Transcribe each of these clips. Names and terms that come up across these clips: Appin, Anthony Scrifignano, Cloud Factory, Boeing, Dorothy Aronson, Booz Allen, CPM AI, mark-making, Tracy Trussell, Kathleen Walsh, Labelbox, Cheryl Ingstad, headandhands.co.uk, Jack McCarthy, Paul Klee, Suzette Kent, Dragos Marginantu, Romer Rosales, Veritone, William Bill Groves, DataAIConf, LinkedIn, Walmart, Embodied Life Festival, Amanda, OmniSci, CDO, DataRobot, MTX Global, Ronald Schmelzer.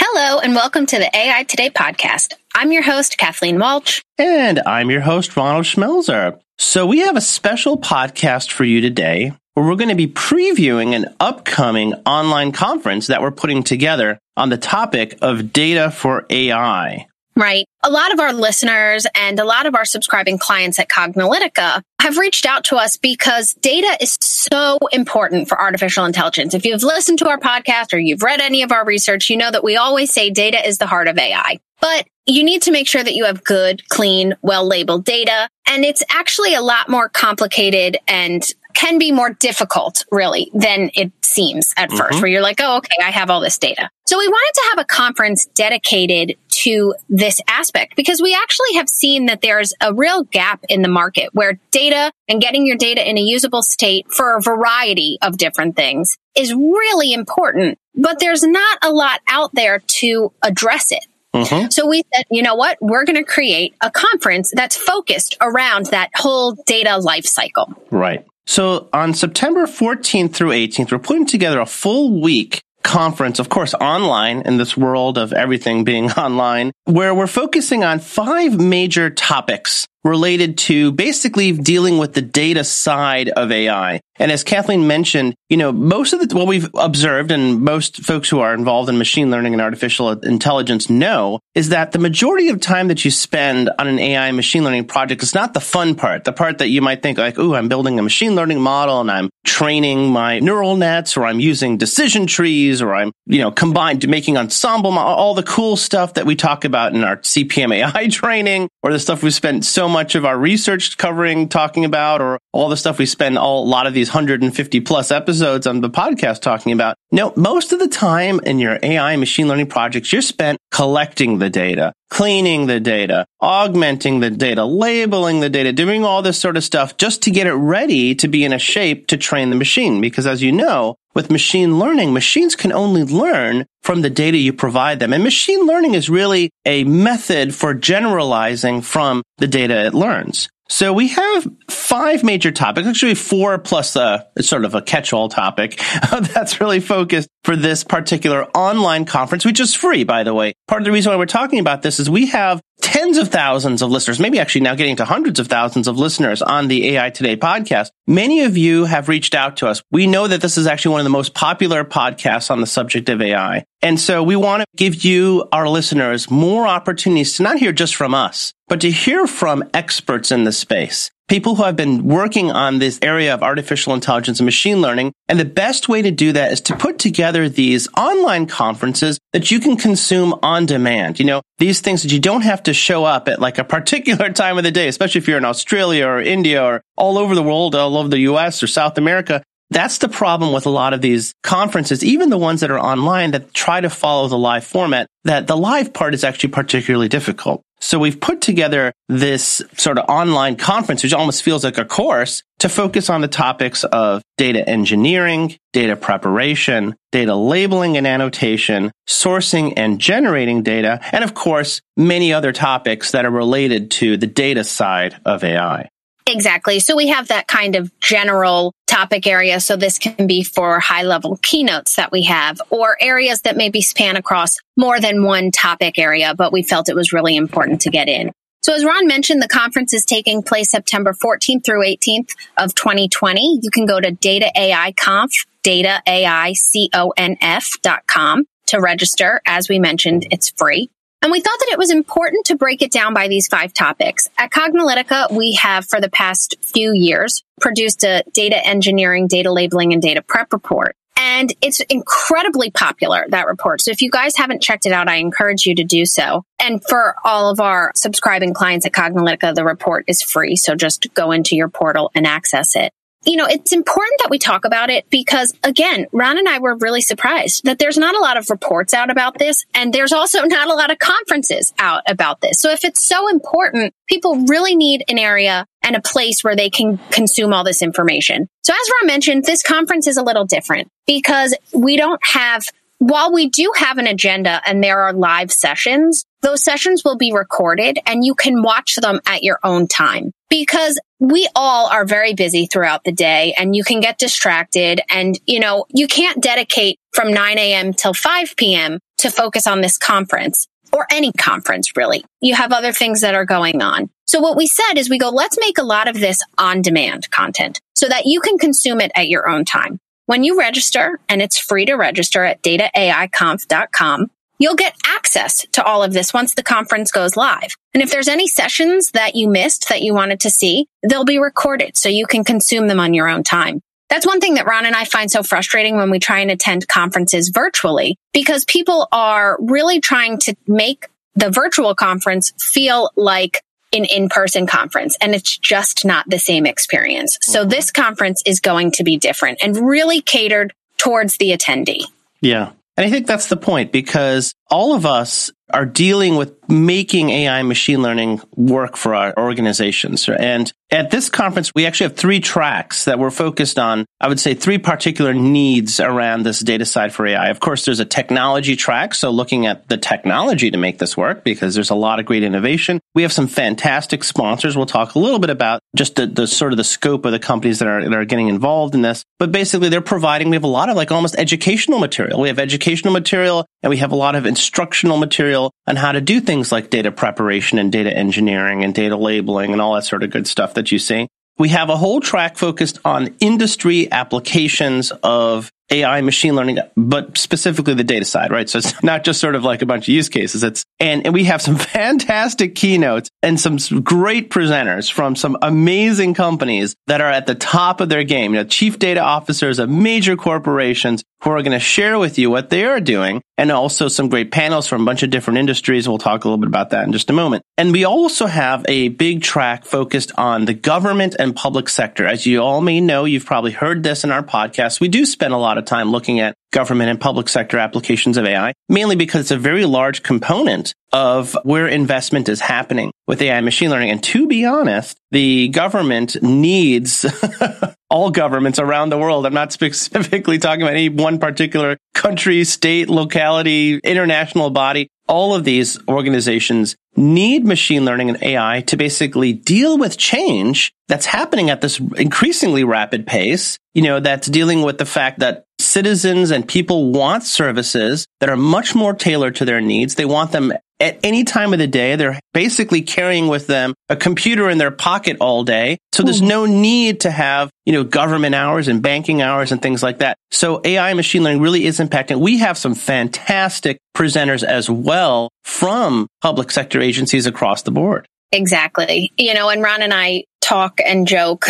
Hello, and welcome to the AI Today podcast. I'm your host, Kathleen Walsh. And I'm your host, Ronald Schmelzer. So we have a special podcast for you today, where we're going to be previewing an upcoming online conference that we're putting together on the topic of data for AI. Right. A lot of our listeners and a lot of our subscribing clients at Cognilytica have reached out to us because data is so important for artificial intelligence. If you've listened to our podcast or you've read any of our research, you know that we always say data is the heart of AI. But you need to make sure that you have good, clean, well-labeled data. And it's actually a lot more complicated and can be more difficult, really, than it seems at first, where you're like, oh, okay, I have all this data. So we wanted to have a conference dedicated to this aspect because we actually have seen that there's a real gap in the market where data and getting your data in a usable state for a variety of different things is really important, but there's not a lot out there to address it. So we said, you know what? We're going to create a conference that's focused around that whole data lifecycle. Right. So on September 14th through 18th, we're putting together a full week conference, of course, online in this world of everything being online, where we're focusing on five major topics related to basically dealing with the data side of AI. And as Kathleen mentioned, you know, most of what we've observed and most folks who are involved in machine learning and artificial intelligence know is that the majority of time that you spend on an AI machine learning project is not the fun part, the part that you might think like, ooh, I'm building a machine learning model and I'm training my neural nets or I'm using decision trees or I'm, you know, combined making ensemble, all the cool stuff that we talk about in our CPM AI training or the stuff we spent so much of our research covering, talking about, or all the stuff we spend a lot of these 150 plus episodes on the podcast talking about. No, most of the time in your AI machine learning projects, you're spent collecting the data, cleaning the data, augmenting the data, labeling the data, doing all this sort of stuff just to get it ready to be in a shape to train the machine. Because as you know, with machine learning, machines can only learn from the data you provide them. And machine learning is really a method for generalizing from the data it learns. So we have five major topics, actually four plus sort of a catch-all topic that's really focused for this particular online conference, which is free, by the way. Part of the reason why we're talking about this is we have tens of thousands of listeners, maybe actually now getting to hundreds of thousands of listeners on the AI Today podcast. Many of you have reached out to us. We know that this is actually one of the most popular podcasts on the subject of AI. And so we want to give you, our listeners, more opportunities to not hear just from us, but to hear from experts in the space, people who have been working on this area of artificial intelligence and machine learning. And the best way to do that is to put together these online conferences that you can consume on demand. You know, these things that you don't have to show up at like a particular time of the day, especially if you're in Australia or India or all over the world, all over the US or South America. That's the problem with a lot of these conferences, even the ones that are online that try to follow the live format, that the live part is actually particularly difficult. So we've put together this sort of online conference, which almost feels like a course, to focus on the topics of data engineering, data preparation, data labeling and annotation, sourcing and generating data, and of course, many other topics that are related to the data side of AI. Exactly. So we have that kind of general topic area. So this can be for high-level keynotes that we have or areas that maybe span across more than one topic area, but we felt it was really important to get in. So as Ron mentioned, the conference is taking place September 14th through 18th of 2020. You can go to DataAIConf, DataAIConf.com to register. As we mentioned, it's free. And we thought that it was important to break it down by these five topics. At Cognilytica, we have, for the past few years, produced a data engineering, data labeling, and data prep report. And it's incredibly popular, that report. So if you guys haven't checked it out, I encourage you to do so. And for all of our subscribing clients at Cognilytica, the report is free. So just go into your portal and access it. you know, it's important that we talk about it because, again, Ron and I were really surprised that there's not a lot of reports out about this. And there's also not a lot of conferences out about this. So if it's so important, people really need an area and a place where they can consume all this information. So as Ron mentioned, this conference is a little different because we don't have, while we do have an agenda and there are live sessions, those sessions will be recorded and you can watch them at your own time because we all are very busy throughout the day and you can get distracted and, you know, you can't dedicate from 9 a.m. till 5 p.m. to focus on this conference or any conference, really. You have other things that are going on. So what we said is we go, let's make a lot of this on-demand content so that you can consume it at your own time. When you register, and it's free to register at dataiconf.com, you'll get access to all of this once the conference goes live. And if there's any sessions that you missed that you wanted to see, they'll be recorded so you can consume them on your own time. That's one thing that Ron and I find so frustrating when we try and attend conferences virtually, because people are really trying to make the virtual conference feel like an in-person conference, and it's just not the same experience. So this conference is going to be different and really catered towards the attendee. Yeah. And I think that's the point, because all of us are dealing with making AI and machine learning work for our organizations. And at this conference, we actually have three tracks that we're focused on. I would say three particular needs around this data side for AI. Of course, there's a technology track. So looking at the technology to make this work, because there's a lot of great innovation. We have some fantastic sponsors. We'll talk a little bit about just the sort of the scope of the companies that are getting involved in this. But basically, they're providing, we have a lot of like almost educational material. We have educational material and we have a lot of instructional material on how to do things like data preparation and data engineering and data labeling and all that sort of good stuff that you see. We have a whole track focused on industry applications of AI, machine learning, but specifically the data side, right? So it's not just sort of like a bunch of use cases. And we have some fantastic keynotes and some great presenters from some amazing companies that are at the top of their game. You know, chief data officers of major corporations who are going to share with you what they are doing, and also some great panels from a bunch of different industries. We'll talk a little bit about that in just a moment. And we also have a big track focused on the government and public sector. As you all may know, you've probably heard this in our podcast. We do spend a lot of time looking at government and public sector applications of AI, mainly because it's a very large component of where investment is happening with AI and machine learning. And to be honest, the government needs all governments around the world. I'm not specifically talking about any one particular country, state, locality, international body. All of these organizations need machine learning and AI to basically deal with change that's happening at this increasingly rapid pace, you know, that's dealing with the fact that citizens and people want services that are much more tailored to their needs. They want them at any time of the day. They're basically carrying with them a computer in their pocket all day. So there's no need to have, you know, government hours and banking hours and things like that. So AI and machine learning really is impacting. We have some fantastic presenters as well from public sector agencies across the board. Exactly. You know, and Ron and I talk and joke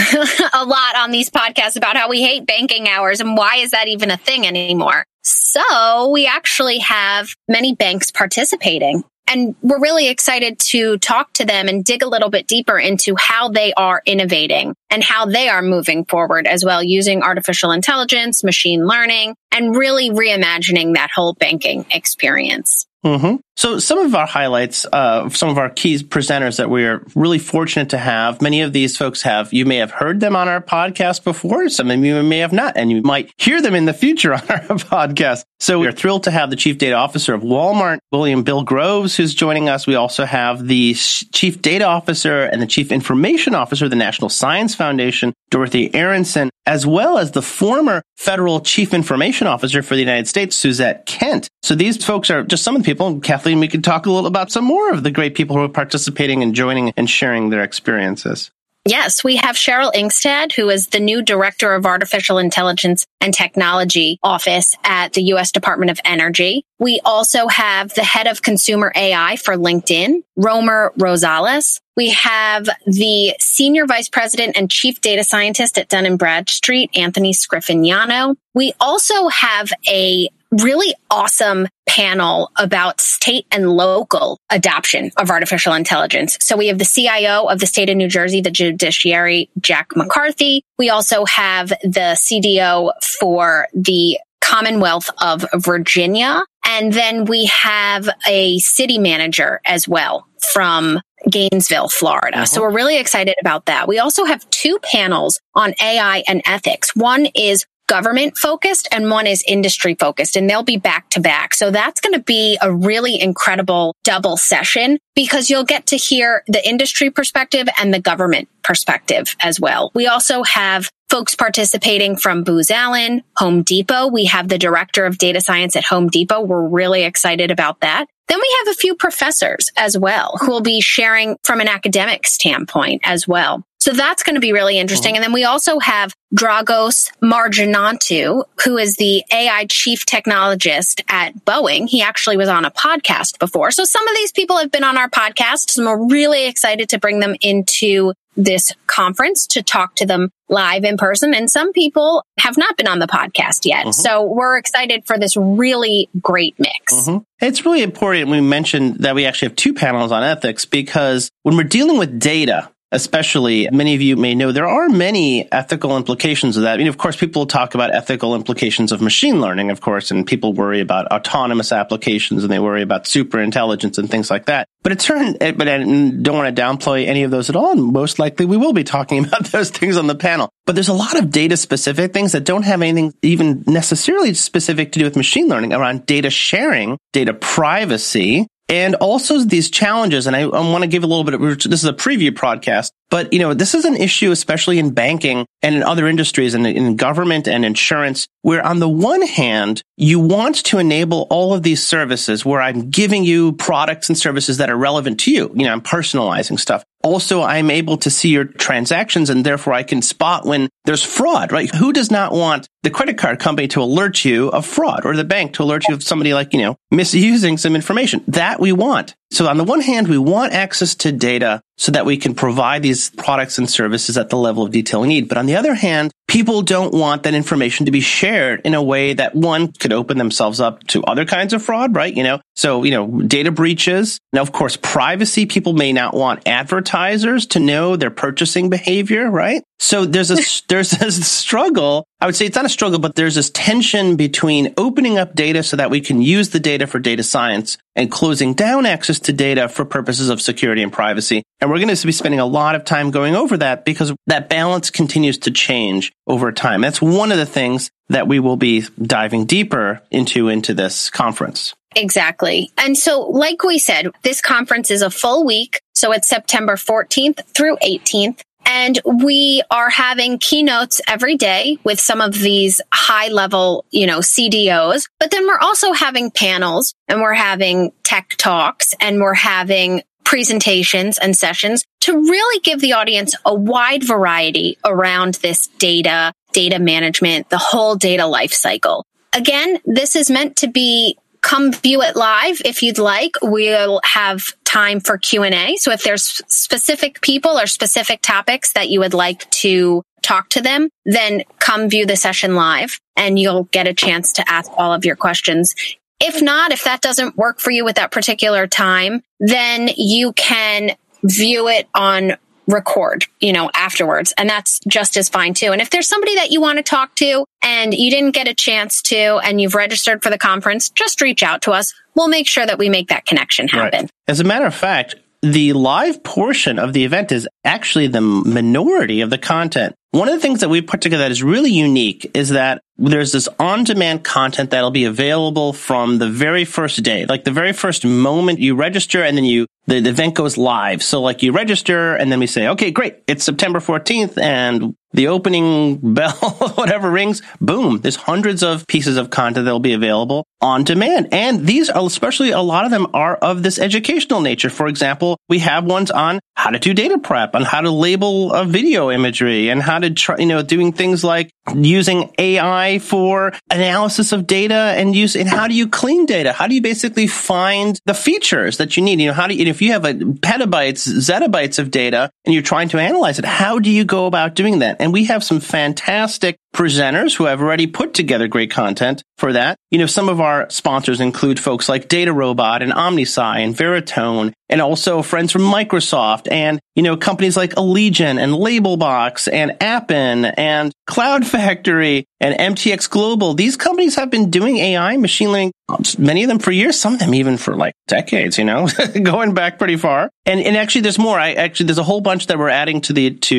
a lot on these podcasts about how we hate banking hours and why is that even a thing anymore? So we actually have many banks participating. And we're really excited to talk to them and dig a little bit deeper into how they are innovating and how they are moving forward as well, using artificial intelligence, machine learning, and really reimagining that whole banking experience. Mm-hmm. So some of our highlights, some of our key presenters that we are really fortunate to have, many of these folks have, you may have heard them on our podcast before, some of you may have not, and you might hear them in the future on our podcast. So we're thrilled to have the Chief Data Officer of Walmart, William Bill Groves, who's joining us. We also have the Chief Data Officer and the Chief Information Officer of the National Science Foundation, Dorothy Aronson, as well as the former Federal Chief Information Officer for the United States, Suzette Kent. So these folks are just some of the people. Kathleen, we could talk a little about some more of the great people who are participating and joining and sharing their experiences. Yes, we have Cheryl Ingstad, who is the new Director of Artificial Intelligence and Technology Office at the U.S. Department of Energy. We also have the Head of Consumer AI for LinkedIn, Romer Rosales. We have the Senior Vice President and Chief Data Scientist at Dun & Bradstreet, Anthony Scrifignano. We also have a really awesome panel about state and local adoption of artificial intelligence. So we have the CIO of the state of New Jersey, the judiciary, Jack McCarthy. We also have the CDO for the Commonwealth of Virginia. And then we have a city manager as well from Gainesville, Florida. Mm-hmm. So we're really excited about that. We also have two panels on AI and ethics. One is government focused and one is industry focused, and they'll be back to back. So that's going to be a really incredible double session because you'll get to hear the industry perspective and the government perspective as well. We also have folks participating from Booz Allen, Home Depot. We have the director of data science at Home Depot. We're really excited about that. Then we have a few professors as well who will be sharing from an academic standpoint as well. So that's going to be really interesting. And then we also have Dragos Marginantu, who is the AI chief technologist at Boeing. He actually was on a podcast before. So some of these people have been on our podcast, and we're really excited to bring them into this conference to talk to them live in person. And some people have not been on the podcast yet. Mm-hmm. So we're excited for this really great mix. Mm-hmm. It's really important we mentioned that we actually have two panels on ethics, because when we're dealing with data, especially, many of you may know there are many ethical implications of that. I mean, of course, people talk about ethical implications of machine learning, of course, and people worry about autonomous applications and they worry about superintelligence and things like that. But I don't want to downplay any of those at all. And most likely we will be talking about those things on the panel. But there's a lot of data specific things that don't have anything even necessarily specific to do with machine learning around data sharing, data privacy, and also these challenges. And I want to give a little bit of, this is a preview podcast, but you know, this is an issue, especially in banking and in other industries and in government and insurance, where on the one hand, you want to enable all of these services where I'm giving you products and services that are relevant to you. You know, I'm personalizing stuff. Also, I'm able to see your transactions and therefore I can spot when there's fraud, right? Who does not want the credit card company to alert you of fraud or the bank to alert you of somebody like, you know, misusing some information? That we want. So on the one hand, we want access to data so that we can provide these products and services at the level of detail we need. But on the other hand, people don't want that information to be shared in a way that one could open themselves up to other kinds of fraud, right? You know, so, you know, data breaches. Now, of course, privacy, people may not want advertisers to know their purchasing behavior, right? So there's this struggle. I would say it's not a struggle, but there's this tension between opening up data so that we can use the data for data science and closing down access to data for purposes of security and privacy. And we're going to be spending a lot of time going over that because that balance continues to change over time. That's one of the things that we will be diving deeper into this conference. Exactly. And so, like we said, this conference is a full week. So it's September 14th through 18th. And we are having keynotes every day with some of these high level, you know, CDOs. But then we're also having panels and we're having tech talks and we're having presentations and sessions to really give the audience a wide variety around this data, data management, the whole data lifecycle. Again, this is meant to be come view it live if you'd like. We'll have time for Q&A. So if there's specific people or specific topics that you would like to talk to them, then come view the session live and you'll get a chance to ask all of your questions. If not, if that doesn't work for you with that particular time, then you can view it on record, you know, afterwards. And that's just as fine too. And if there's somebody that you want to talk to and you didn't get a chance to, and you've registered for the conference, just reach out to us. We'll make sure that we make that connection happen. Right. As a matter of fact, the live portion of the event is actually the minority of the content. One of the things that we put together that is really unique is that there's this on-demand content that'll be available from the very first day, like the very first moment you register, and then the event goes live. So like you register and then we say, okay, great, it's September 14th and the opening bell, whatever rings, boom, there's hundreds of pieces of content that'll be available on demand. And these are, especially a lot of them are of this educational nature. For example, we have ones on how to do data prep, on how to label a video imagery, and how to try, you know, doing things like using AI AI for analysis of data and use? And how do you clean data? How do you basically find the features that you need? You know, how do you, if you have petabytes, zettabytes of data and you're trying to analyze it, how do you go about doing that? And we have some fantastic presenters who have already put together great content for that. You know, some of our sponsors include folks like DataRobot and OmniSci and Veritone, and also friends from Microsoft and, you know, companies like Allegiant and Labelbox and Appin and Cloud Factory and MTX Global. These companies have been doing AI, machine learning, many of them for years, some of them even for like decades, you know, going back pretty far. And actually there's more. There's a whole bunch that we're adding to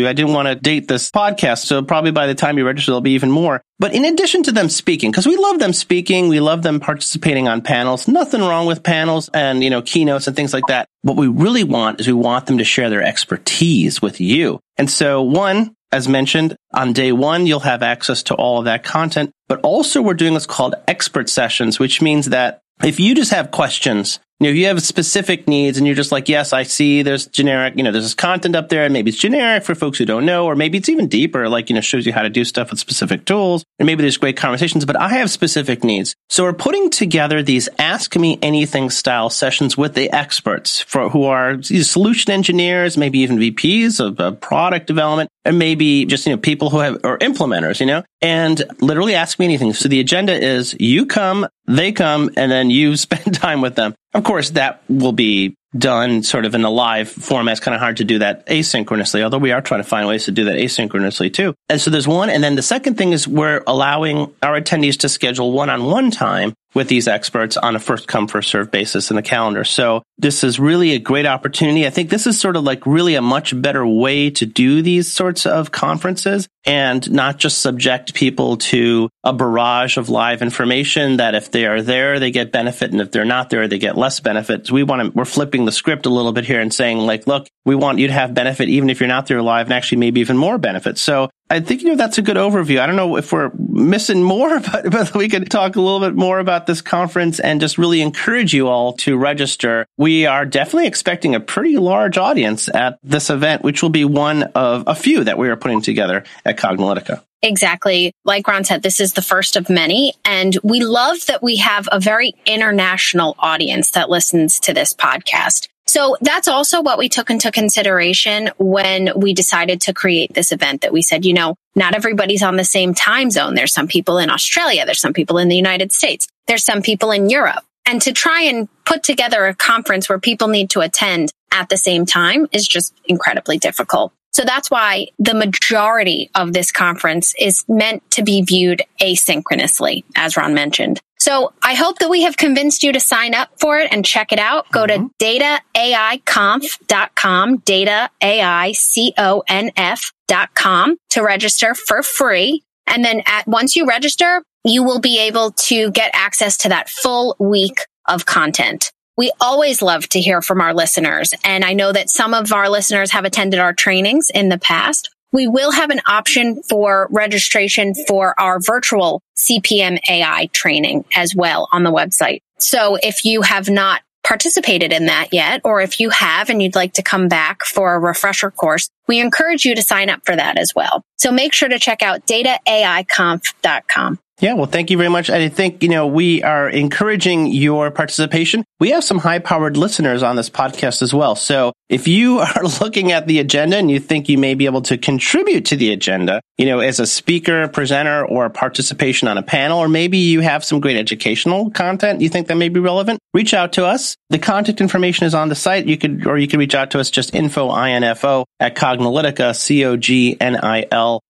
I didn't want to date this podcast, so probably by the time you register, there'll be even more. But in addition to them speaking, because we love them speaking, we love them participating on panels, nothing wrong with panels and, you know, keynotes and things like that. What we really want is we want them to share their expertise with you. And so one, as mentioned, on day one, you'll have access to all of that content. But also we're doing what's called expert sessions, which means that if you just have questions, you know, if you have specific needs and you're just like, yes, I see there's generic, you know, there's this content up there and maybe it's generic for folks who don't know, or maybe it's even deeper, like, you know, shows you how to do stuff with specific tools, and maybe there's great conversations, but I have specific needs. So we're putting together these Ask Me Anything style sessions with the experts who are solution engineers, maybe even VPs of product development, and maybe just, you know, people who have, or implementers, you know, and literally ask me anything. So the agenda is you come, they come, and then you spend time with them. Of course, that will be done sort of in a live format. It's kind of hard to do that asynchronously, although we are trying to find ways to do that asynchronously too. And so there's one. And then the second thing is we're allowing our attendees to schedule one-on-one time with these experts on a first-come, first-served basis in the calendar. So this is really a great opportunity. I think this is sort of like really a much better way to do these sorts of conferences and not just subject people to a barrage of live information that if they are there, they get benefit, and if they're not there, they get less benefit. So we're flipping the script a little bit here and saying, like, look, we want you to have benefit even if you're not there live, and actually maybe even more benefit. So I think, you know, that's a good overview. I don't know if we're missing more, but we could talk a little bit more about this conference and just really encourage you all to register. We are definitely expecting a pretty large audience at this event, which will be one of a few that we are putting together at Cognilytica. Exactly. Like Ron said, this is the first of many. And we love that we have a very international audience that listens to this podcast. So that's also what we took into consideration when we decided to create this event, that we said, you know, not everybody's on the same time zone. There's some people in Australia. There's some people in the United States. There's some people in Europe. And to try and put together a conference where people need to attend at the same time is just incredibly difficult. So that's why the majority of this conference is meant to be viewed asynchronously, as Ron mentioned. So I hope that we have convinced you to sign up for it and check it out. Go to DataAIConf.com, DataAIConf.com to register for free. And then once you register, you will be able to get access to that full week of content. We always love to hear from our listeners. And I know that some of our listeners have attended our trainings in the past. We will have an option for registration for our virtual CPM AI training as well on the website. So if you have not participated in that yet, or if you have and you'd like to come back for a refresher course, we encourage you to sign up for that as well. So make sure to check out DataAIConf.com. Yeah, well, thank you very much. I think, you know, we are encouraging your participation. We have some high-powered listeners on this podcast as well. So if you are looking at the agenda and you think you may be able to contribute to the agenda, you know, as a speaker, presenter, or participation on a panel, or maybe you have some great educational content you think that may be relevant, reach out to us. The contact information is on the site. You can reach out to us, just info at Cognilytica,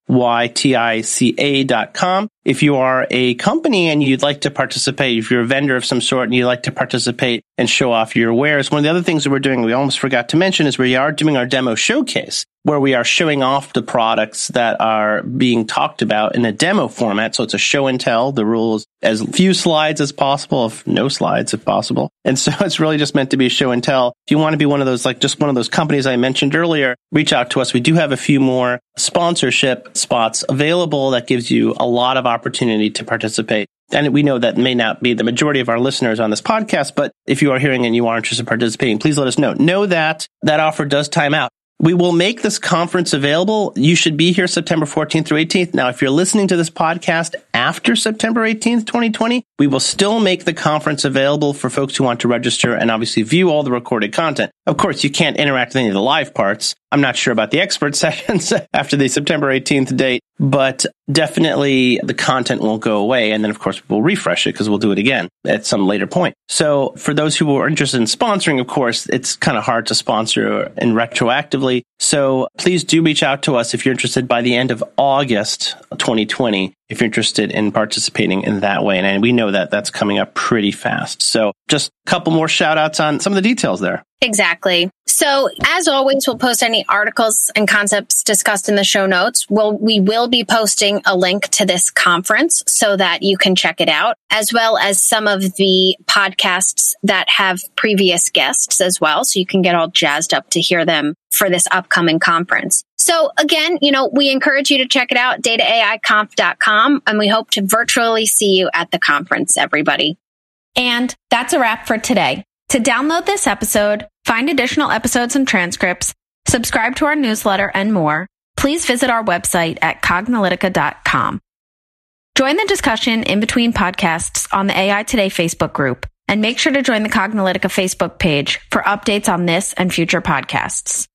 Cognilytica.com. If you are a company and you'd like to participate, if you're a vendor of some sort and you'd like to participate and show off your wares, one of the other things that we're doing, we almost forgot to mention, is we are doing our demo showcase, where we are showing off the products that are being talked about in a demo format. So it's a show and tell. The rule is as few slides as possible, if no slides if possible. And so it's really just meant to be a show and tell. If you want to be one of those, like just one of those companies I mentioned earlier, reach out to us. We do have a few more sponsorship spots available. That gives you a lot of opportunity to participate. And we know that may not be the majority of our listeners on this podcast, but if you are hearing and you are interested in participating, please let us know. Know that that offer does time out. We will make this conference available. You should be here September 14th through 18th. Now, if you're listening to this podcast after September 18th, 2020, we will still make the conference available for folks who want to register and obviously view all the recorded content. Of course, you can't interact with any of the live parts. I'm not sure about the expert sessions after the September 18th date, but definitely the content won't go away. And then, of course, we'll refresh it because we'll do it again at some later point. So for those who are interested in sponsoring, of course, it's kind of hard to sponsor and retroactively. So please do reach out to us if you're interested by the end of August 2020, if you're interested in participating in that way. And we know that that's coming up pretty fast. So just a couple more shout outs on some of the details there. Exactly. So as always, we'll post any articles and concepts discussed in the show notes. We will be posting a link to this conference so that you can check it out, as well as some of the podcasts that have previous guests as well. So you can get all jazzed up to hear them for this upcoming conference. So again, we encourage you to check it out, DataAIConf.com, and we hope to virtually see you at the conference, everybody. And that's a wrap for today. To download this episode, find additional episodes and transcripts, subscribe to our newsletter, and more, please visit our website at Cognilytica.com. Join the discussion in between podcasts on the AI Today Facebook group, and make sure to join the Cognilytica Facebook page for updates on this and future podcasts.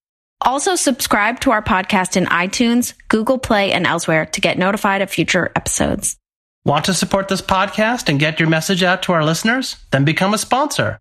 Also, subscribe to our podcast in iTunes, Google Play, and elsewhere to get notified of future episodes. Want to support this podcast and get your message out to our listeners? Then become a sponsor.